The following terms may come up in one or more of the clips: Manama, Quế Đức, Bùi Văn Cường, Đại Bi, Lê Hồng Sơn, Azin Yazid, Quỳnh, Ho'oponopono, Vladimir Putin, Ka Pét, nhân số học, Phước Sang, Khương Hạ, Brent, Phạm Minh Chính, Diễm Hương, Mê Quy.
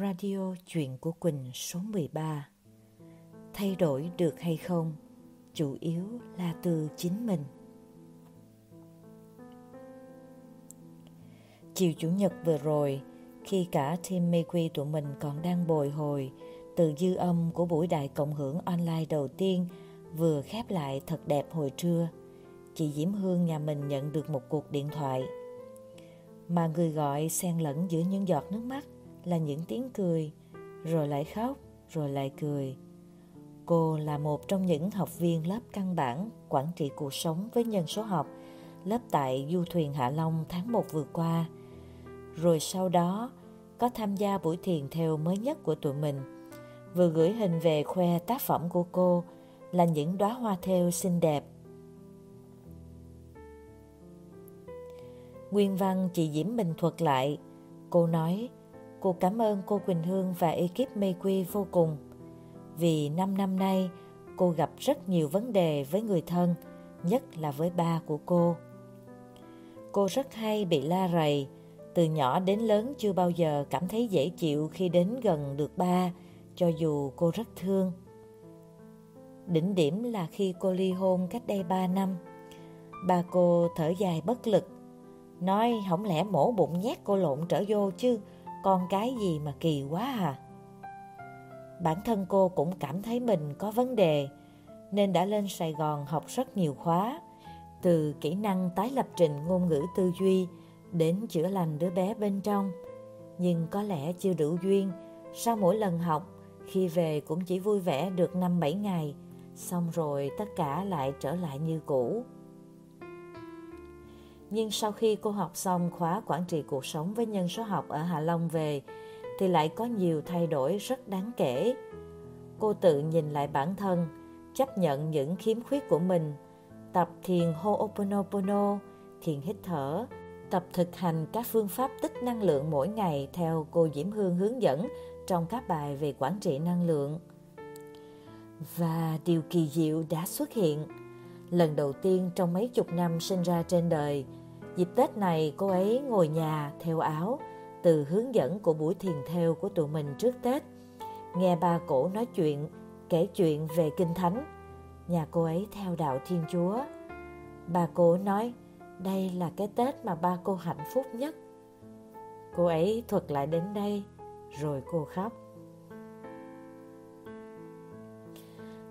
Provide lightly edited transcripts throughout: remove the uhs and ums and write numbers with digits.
Radio Chuyện của Quỳnh số 13. Thay đổi được hay không, chủ yếu là từ chính mình. Chiều Chủ nhật vừa rồi, khi cả team Mê Quy tụi mình còn đang bồi hồi từ dư âm của buổi đại cộng hưởng online đầu tiên vừa khép lại thật đẹp hồi trưa, chị Diễm Hương nhà mình nhận được một cuộc điện thoại. Mà người gọi xen lẫn giữa những giọt nước mắt là những tiếng cười, rồi lại khóc, rồi lại cười. Cô là một trong những học viên lớp căn bản quản trị cuộc sống với nhân số học, lớp tại du thuyền Hạ Long tháng 1 vừa qua. Rồi sau đó có tham gia buổi thiền theo mới nhất của tụi mình, vừa gửi hình về khoe tác phẩm của cô là những đóa hoa theo xinh đẹp. Nguyên văn chị Diễm mình thuật lại, cô nói cô cảm ơn cô Quỳnh Hương và ekip Mê Quy vô cùng, vì 5 năm nay cô gặp rất nhiều vấn đề với người thân, nhất là với ba của cô. Cô rất hay bị la rầy, từ nhỏ đến lớn chưa bao giờ cảm thấy dễ chịu khi đến gần được ba, cho dù cô rất thương. Đỉnh điểm là khi cô ly hôn cách đây 3 năm, ba cô thở dài bất lực, nói không lẽ mổ bụng nhét cô lộn trở vô chứ, con cái gì mà kỳ quá à. Bản thân cô cũng cảm thấy mình có vấn đề, nên đã lên Sài Gòn học rất nhiều khóa, từ kỹ năng tái lập trình ngôn ngữ tư duy đến chữa lành đứa bé bên trong. Nhưng có lẽ chưa đủ duyên, sau mỗi lần học, khi về cũng chỉ vui vẻ được 5-7 ngày, xong rồi tất cả lại trở lại như cũ. Nhưng sau khi cô học xong khóa quản trị cuộc sống với nhân số học ở Hạ Long về, thì lại có nhiều thay đổi rất đáng kể. Cô tự nhìn lại bản thân, chấp nhận những khiếm khuyết của mình, tập thiền Ho'oponopono, thiền hít thở, tập thực hành các phương pháp tích năng lượng mỗi ngày theo cô Diễm Hương hướng dẫn trong các bài về quản trị năng lượng. Và điều kỳ diệu đã xuất hiện. Lần đầu tiên trong mấy chục năm sinh ra trên đời, dịp Tết này cô ấy ngồi nhà thêu áo từ hướng dẫn của buổi thiền thêu của tụi mình trước Tết, nghe ba cổ nói chuyện, kể chuyện về Kinh Thánh. Nhà cô ấy theo đạo Thiên Chúa. Ba cô nói đây là cái Tết mà ba cô hạnh phúc nhất. Cô ấy thuật lại đến đây, rồi cô khóc.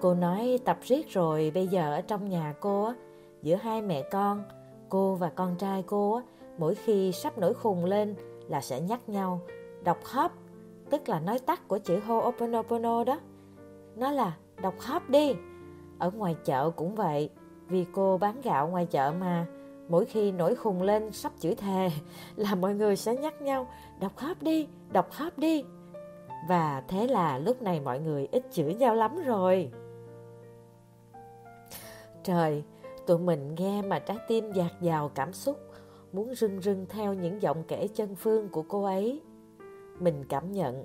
Cô nói tập riết rồi, bây giờ ở trong nhà cô, giữa hai mẹ con, cô và con trai cô, mỗi khi sắp nổi khùng lên là sẽ nhắc nhau đọc hấp, tức là nói tắt của chữ Ho'oponopono đó. Nó là đọc hấp đi. Ở ngoài chợ cũng vậy, vì cô bán gạo ngoài chợ mà, mỗi khi nổi khùng lên sắp chửi thề là mọi người sẽ nhắc nhau đọc hấp đi, đọc hấp đi. Và thế là lúc này mọi người ít chửi nhau lắm rồi. Trời, tụi mình nghe mà trái tim dạt dào cảm xúc, muốn rưng rưng theo những giọng kể chân phương của cô ấy. Mình cảm nhận,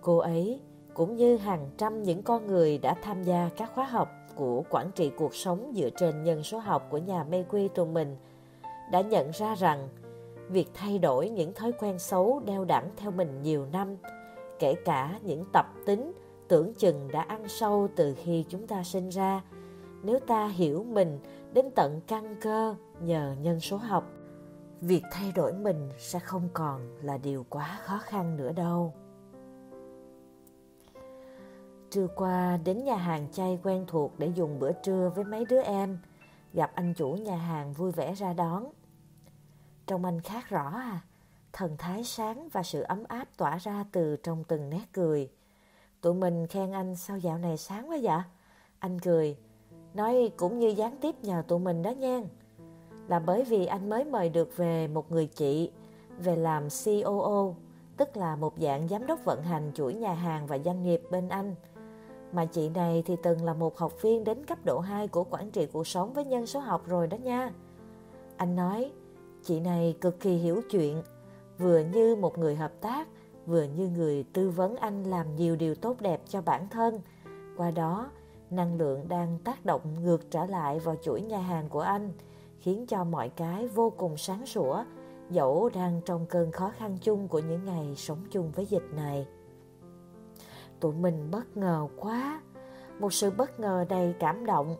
cô ấy cũng như hàng trăm những con người đã tham gia các khóa học của quản trị cuộc sống dựa trên nhân số học của nhà Mê Quy tụi mình, đã nhận ra rằng việc thay đổi những thói quen xấu đeo đẳng theo mình nhiều năm, kể cả những tập tính tưởng chừng đã ăn sâu từ khi chúng ta sinh ra, nếu ta hiểu mình đến tận căn cơ nhờ nhân số học, việc thay đổi mình sẽ không còn là điều quá khó khăn nữa đâu. Trưa qua đến nhà hàng chay quen thuộc để dùng bữa trưa với mấy đứa em, gặp anh chủ nhà hàng vui vẻ ra đón. Trông anh khác rõ à, thần thái sáng và sự ấm áp tỏa ra từ trong từng nét cười. Tụi mình khen anh sao dạo này sáng quá vậy? Anh cười, nói cũng như gián tiếp nhờ tụi mình đó nha. Là bởi vì anh mới mời được về một người chị về làm COO, tức là một dạng giám đốc vận hành chuỗi nhà hàng và doanh nghiệp bên anh. Mà chị này thì từng là một học viên đến cấp độ 2 của quản trị cuộc sống với nhân số học rồi đó nha. Anh nói, chị này cực kỳ hiểu chuyện, vừa như một người hợp tác, vừa như người tư vấn anh làm nhiều điều tốt đẹp cho bản thân. Qua đó, năng lượng đang tác động ngược trở lại vào chuỗi nhà hàng của anh, khiến cho mọi cái vô cùng sáng sủa, dẫu đang trong cơn khó khăn chung của những ngày sống chung với dịch này. tụi mình bất ngờ quá, một sự bất ngờ đầy cảm động.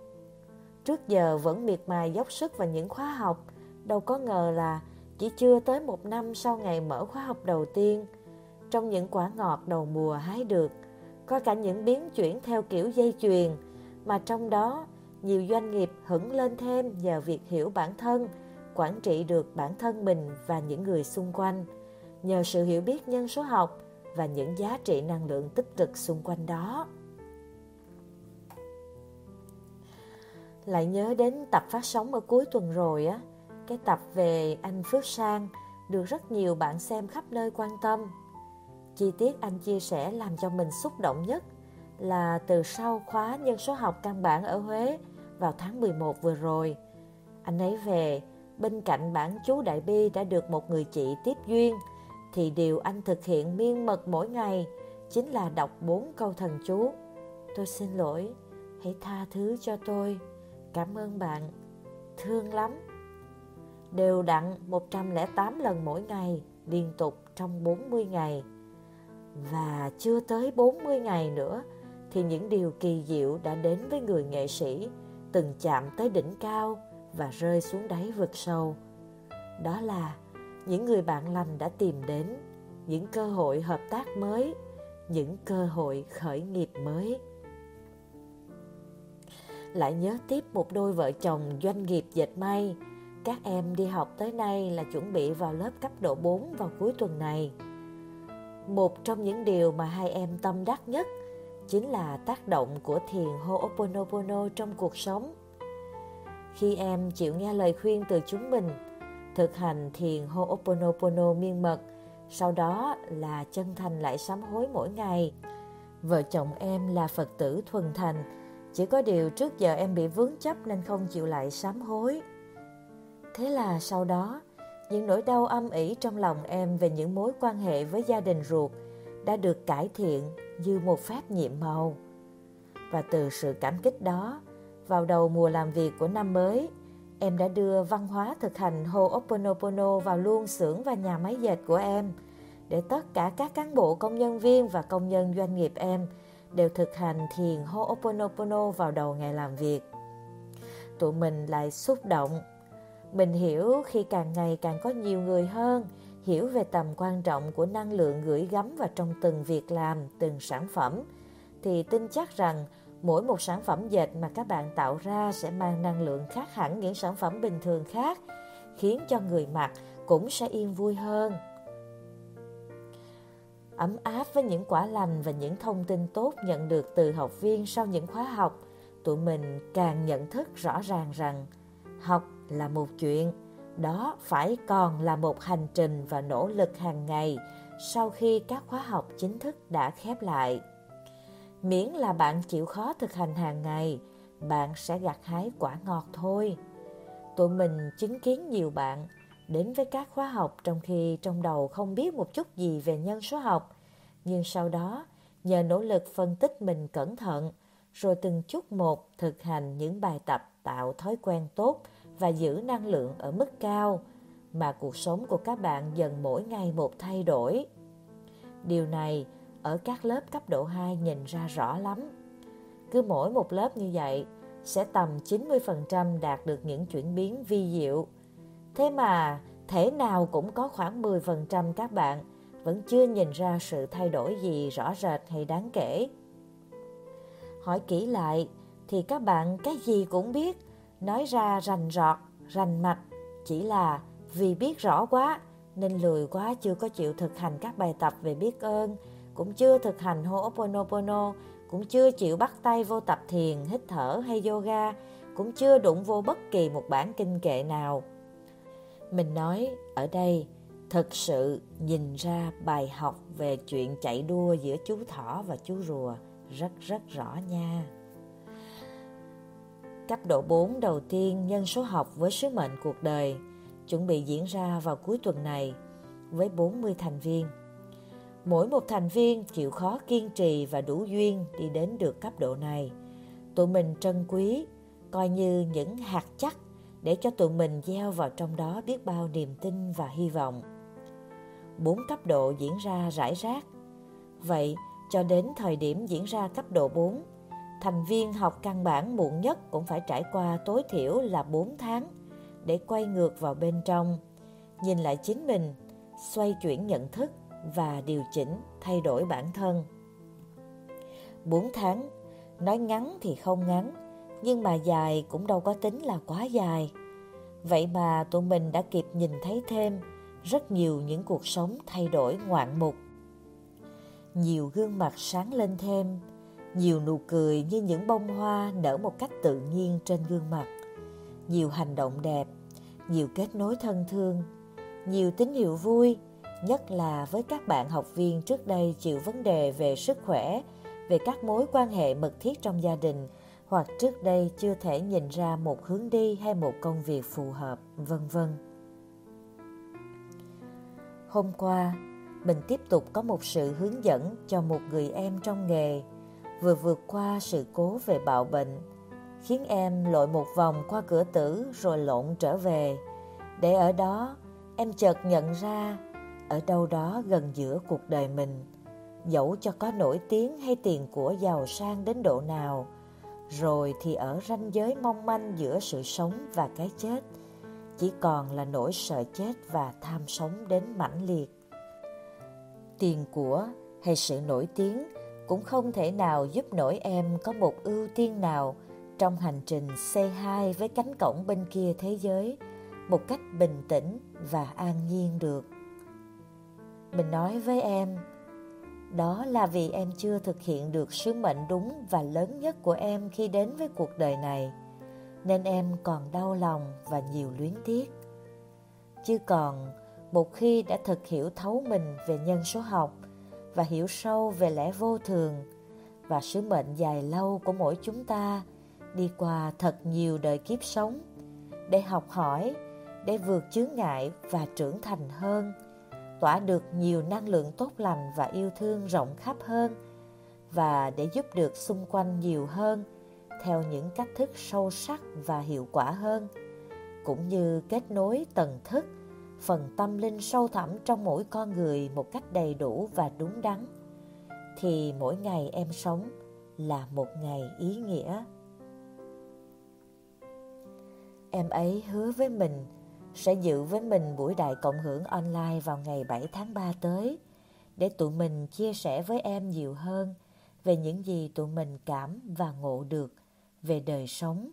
Trước giờ vẫn miệt mài dốc sức vào những khóa học, đâu có ngờ là chỉ chưa tới một năm sau ngày mở khóa học đầu tiên, trong những quả ngọt đầu mùa hái được, có cả những biến chuyển theo kiểu dây chuyền, mà trong đó nhiều doanh nghiệp hững lên thêm nhờ việc hiểu bản thân, quản trị được bản thân mình và những người xung quanh, nhờ sự hiểu biết nhân số học và những giá trị năng lượng tích cực xung quanh đó. Lại nhớ đến tập phát sóng ở cuối tuần rồi á, cái tập về anh Phước Sang được rất nhiều bạn xem khắp nơi quan tâm. Chi tiết anh chia sẻ làm cho mình xúc động nhất là từ sau khóa nhân số học căn bản ở Huế vào tháng 11 vừa rồi. Anh ấy về, bên cạnh bản chú Đại Bi đã được một người chị tiếp duyên, thì điều anh thực hiện miên mật mỗi ngày chính là đọc 4 câu thần chú. Tôi xin lỗi, hãy tha thứ cho tôi, cảm ơn bạn, thương lắm. Đều đặn 108 lần mỗi ngày, liên tục trong 40 ngày. Và chưa tới 40 ngày nữa thì những điều kỳ diệu đã đến với người nghệ sĩ, từng chạm tới đỉnh cao và rơi xuống đáy vực sâu. Đó là những người bạn lành đã tìm đến, những cơ hội hợp tác mới, những cơ hội khởi nghiệp mới. Lại nhớ tiếp một đôi vợ chồng doanh nghiệp dệt may. Các em đi học tới nay là chuẩn bị vào lớp cấp độ 4 vào cuối tuần này. Một trong những điều mà hai em tâm đắc nhất chính là tác động của thiền Ho'oponopono trong cuộc sống. Khi em chịu nghe lời khuyên từ chúng mình, thực hành thiền Ho'oponopono miên mật, sau đó là chân thành lại sám hối mỗi ngày. Vợ chồng em là Phật tử thuần thành, chỉ có điều trước giờ em bị vướng chấp nên không chịu lại sám hối. Thế là sau đó, những nỗi đau âm ỉ trong lòng em về những mối quan hệ với gia đình ruột đã được cải thiện như một phép nhiệm màu. Và từ sự cảm kích đó, vào đầu mùa làm việc của năm mới, em đã đưa văn hóa thực hành Ho'oponopono vào luôn xưởng và nhà máy dệt của em, để tất cả các cán bộ công nhân viên và công nhân doanh nghiệp em đều thực hành thiền Ho'oponopono vào đầu ngày làm việc. Tụi mình lại xúc động. Mình hiểu khi càng ngày càng có nhiều người hơn hiểu về tầm quan trọng của năng lượng gửi gắm vào trong từng việc làm, từng sản phẩm, thì tin chắc rằng mỗi một sản phẩm dệt mà các bạn tạo ra sẽ mang năng lượng khác hẳn những sản phẩm bình thường khác, khiến cho người mặc cũng sẽ yên vui hơn. Ấm áp với những quả lành và những thông tin tốt nhận được từ học viên sau những khóa học, tụi mình càng nhận thức rõ ràng rằng học là một chuyện, đó phải còn là một hành trình và nỗ lực hàng ngày sau khi các khóa học chính thức đã khép lại. Miễn là bạn chịu khó thực hành hàng ngày, bạn sẽ gặt hái quả ngọt thôi. Tụi mình chứng kiến nhiều bạn đến với các khóa học trong khi trong đầu không biết một chút gì về nhân số học, nhưng sau đó nhờ nỗ lực phân tích mình cẩn thận, rồi từng chút một thực hành những bài tập tạo thói quen tốt và giữ năng lượng ở mức cao, mà cuộc sống của các bạn dần mỗi ngày một thay đổi. Điều này ở các lớp cấp độ 2 nhìn ra rõ lắm. Cứ mỗi một lớp như vậy sẽ tầm 90% đạt được những chuyển biến vi diệu. Thế mà thể nào cũng có khoảng 10% các bạn vẫn chưa nhìn ra sự thay đổi gì rõ rệt hay đáng kể. Hỏi kỹ lại thì các bạn cái gì cũng biết, nói ra rành rọt, rành mạch, chỉ là vì biết rõ quá nên lười quá, chưa có chịu thực hành các bài tập về biết ơn, cũng chưa thực hành Ho'oponopono, cũng chưa chịu bắt tay vô tập thiền, hít thở hay yoga, cũng chưa đụng vô bất kỳ một bản kinh kệ nào. Mình nói ở đây thực sự nhìn ra bài học về chuyện chạy đua giữa chú thỏ và chú rùa rất rõ nha. Cấp độ 4 đầu tiên nhân số học với sứ mệnh cuộc đời chuẩn bị diễn ra vào cuối tuần này với 40 thành viên. Mỗi một thành viên chịu khó kiên trì và đủ duyên đi đến được cấp độ này. Tụi mình trân quý, coi như những hạt chắc để cho tụi mình gieo vào trong đó biết bao niềm tin và hy vọng. 4 cấp độ diễn ra rải rác. Vậy Cho đến thời điểm diễn ra cấp độ 4, thành viên học căn bản muộn nhất cũng phải trải qua tối thiểu là 4 tháng để quay ngược vào bên trong, nhìn lại chính mình, xoay chuyển nhận thức và điều chỉnh, thay đổi bản thân. 4 tháng, nói ngắn thì không ngắn, nhưng mà dài cũng đâu có tính là quá dài. Vậy mà tụi mình đã kịp nhìn thấy thêm rất nhiều những cuộc sống thay đổi ngoạn mục. Nhiều gương mặt sáng lên thêm, nhiều nụ cười như những bông hoa nở một cách tự nhiên trên gương mặt, nhiều hành động đẹp, nhiều kết nối thân thương, nhiều tín hiệu vui, nhất là với các bạn học viên trước đây chịu vấn đề về sức khỏe, về các mối quan hệ mật thiết trong gia đình, hoặc trước đây chưa thể nhìn ra một hướng đi hay một công việc phù hợp, vân vân. Hôm qua, mình tiếp tục có một sự hướng dẫn cho một người em trong nghề vừa vượt qua sự cố về bạo bệnh, khiến em lội một vòng qua cửa tử rồi lộn trở về, để ở đó em chợt nhận ra ở đâu đó gần giữa cuộc đời mình, dẫu cho có nổi tiếng hay tiền của giàu sang đến độ nào, rồi thì ở ranh giới mong manh giữa sự sống và cái chết, chỉ còn là nỗi sợ chết và tham sống đến mãnh liệt. Tiền của hay sự nổi tiếng cũng không thể nào giúp nổi em có một ưu tiên nào trong hành trình xây hai với cánh cổng bên kia thế giới một cách bình tĩnh và an nhiên được. Mình nói với em, đó là vì em chưa thực hiện được sứ mệnh đúng và lớn nhất của em khi đến với cuộc đời này, nên em còn đau lòng và nhiều luyến tiếc. Chứ còn một khi đã thực hiểu thấu mình về nhân số học và hiểu sâu về lẽ vô thường và sứ mệnh dài lâu của mỗi chúng ta, đi qua thật nhiều đời kiếp sống để học hỏi, để vượt chướng ngại và trưởng thành hơn, tỏa được nhiều năng lượng tốt lành và yêu thương rộng khắp hơn, và để giúp được xung quanh nhiều hơn theo những cách thức sâu sắc và hiệu quả hơn, cũng như kết nối tầng thức, phần tâm linh sâu thẳm trong mỗi con người một cách đầy đủ và đúng đắn, thì mỗi ngày em sống là một ngày ý nghĩa. Em ấy hứa với mình sẽ dự với mình buổi đại cộng hưởng online vào ngày 7 tháng 3 tới, để tụi mình chia sẻ với em nhiều hơn về những gì tụi mình cảm và ngộ được về đời sống,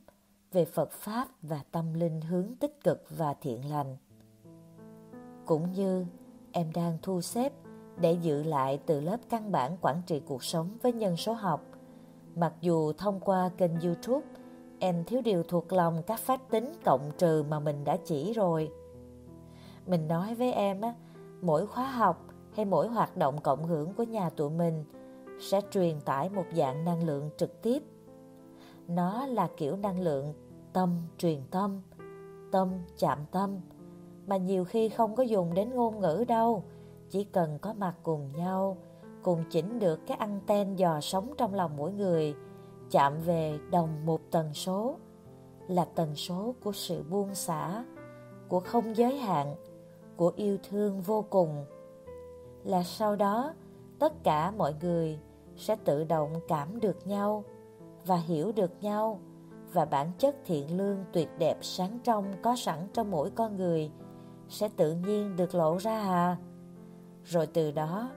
về Phật Pháp và tâm linh hướng tích cực và thiện lành. Cũng như em đang thu xếp để dự lại từ lớp căn bản quản trị cuộc sống với nhân số học, mặc dù thông qua kênh YouTube em thiếu điều thuộc lòng các phép tính cộng trừ mà mình đã chỉ rồi. Mình nói với em, mỗi khóa học hay mỗi hoạt động cộng hưởng của nhà tụi mình sẽ truyền tải một dạng năng lượng trực tiếp. Nó là kiểu năng lượng tâm truyền tâm, tâm chạm tâm, mà nhiều khi không có dùng đến ngôn ngữ đâu, chỉ cần có mặt cùng nhau, cùng chỉnh được cái anten dò sóng trong lòng mỗi người, chạm về đồng một tần số, là tần số của sự buông xả, của không giới hạn, của yêu thương vô cùng. Là sau đó, tất cả mọi người sẽ tự động cảm được nhau và hiểu được nhau, và bản chất thiện lương tuyệt đẹp sáng trong có sẵn trong mỗi con người sẽ tự nhiên được lộ ra à. Rồi từ đó,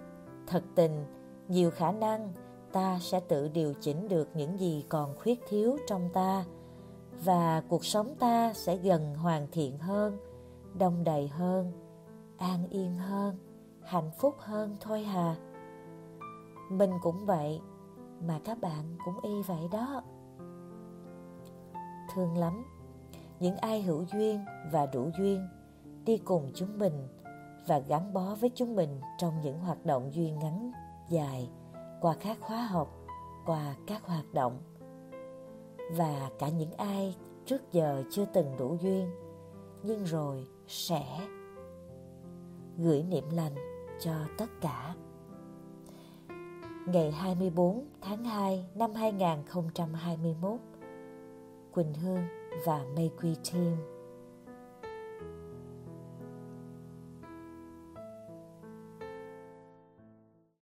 thật tình, nhiều khả năng ta sẽ tự điều chỉnh được những gì còn khuyết thiếu trong ta, và cuộc sống ta sẽ dần hoàn thiện hơn, đong đầy hơn, an yên hơn, hạnh phúc hơn thôi hà. Mình cũng vậy, mà các bạn cũng y vậy đó. Thương lắm, những ai hữu duyên và đủ duyên đi cùng chúng mình và gắn bó với chúng mình trong những hoạt động duyên ngắn dài, qua các khóa học, qua các hoạt động. Và cả những ai trước giờ chưa từng đủ duyên, nhưng rồi sẽ. Gửi niệm lành cho tất cả. Ngày 24 tháng 2 năm 2021, Quỳnh Hương và Mê Quy Team.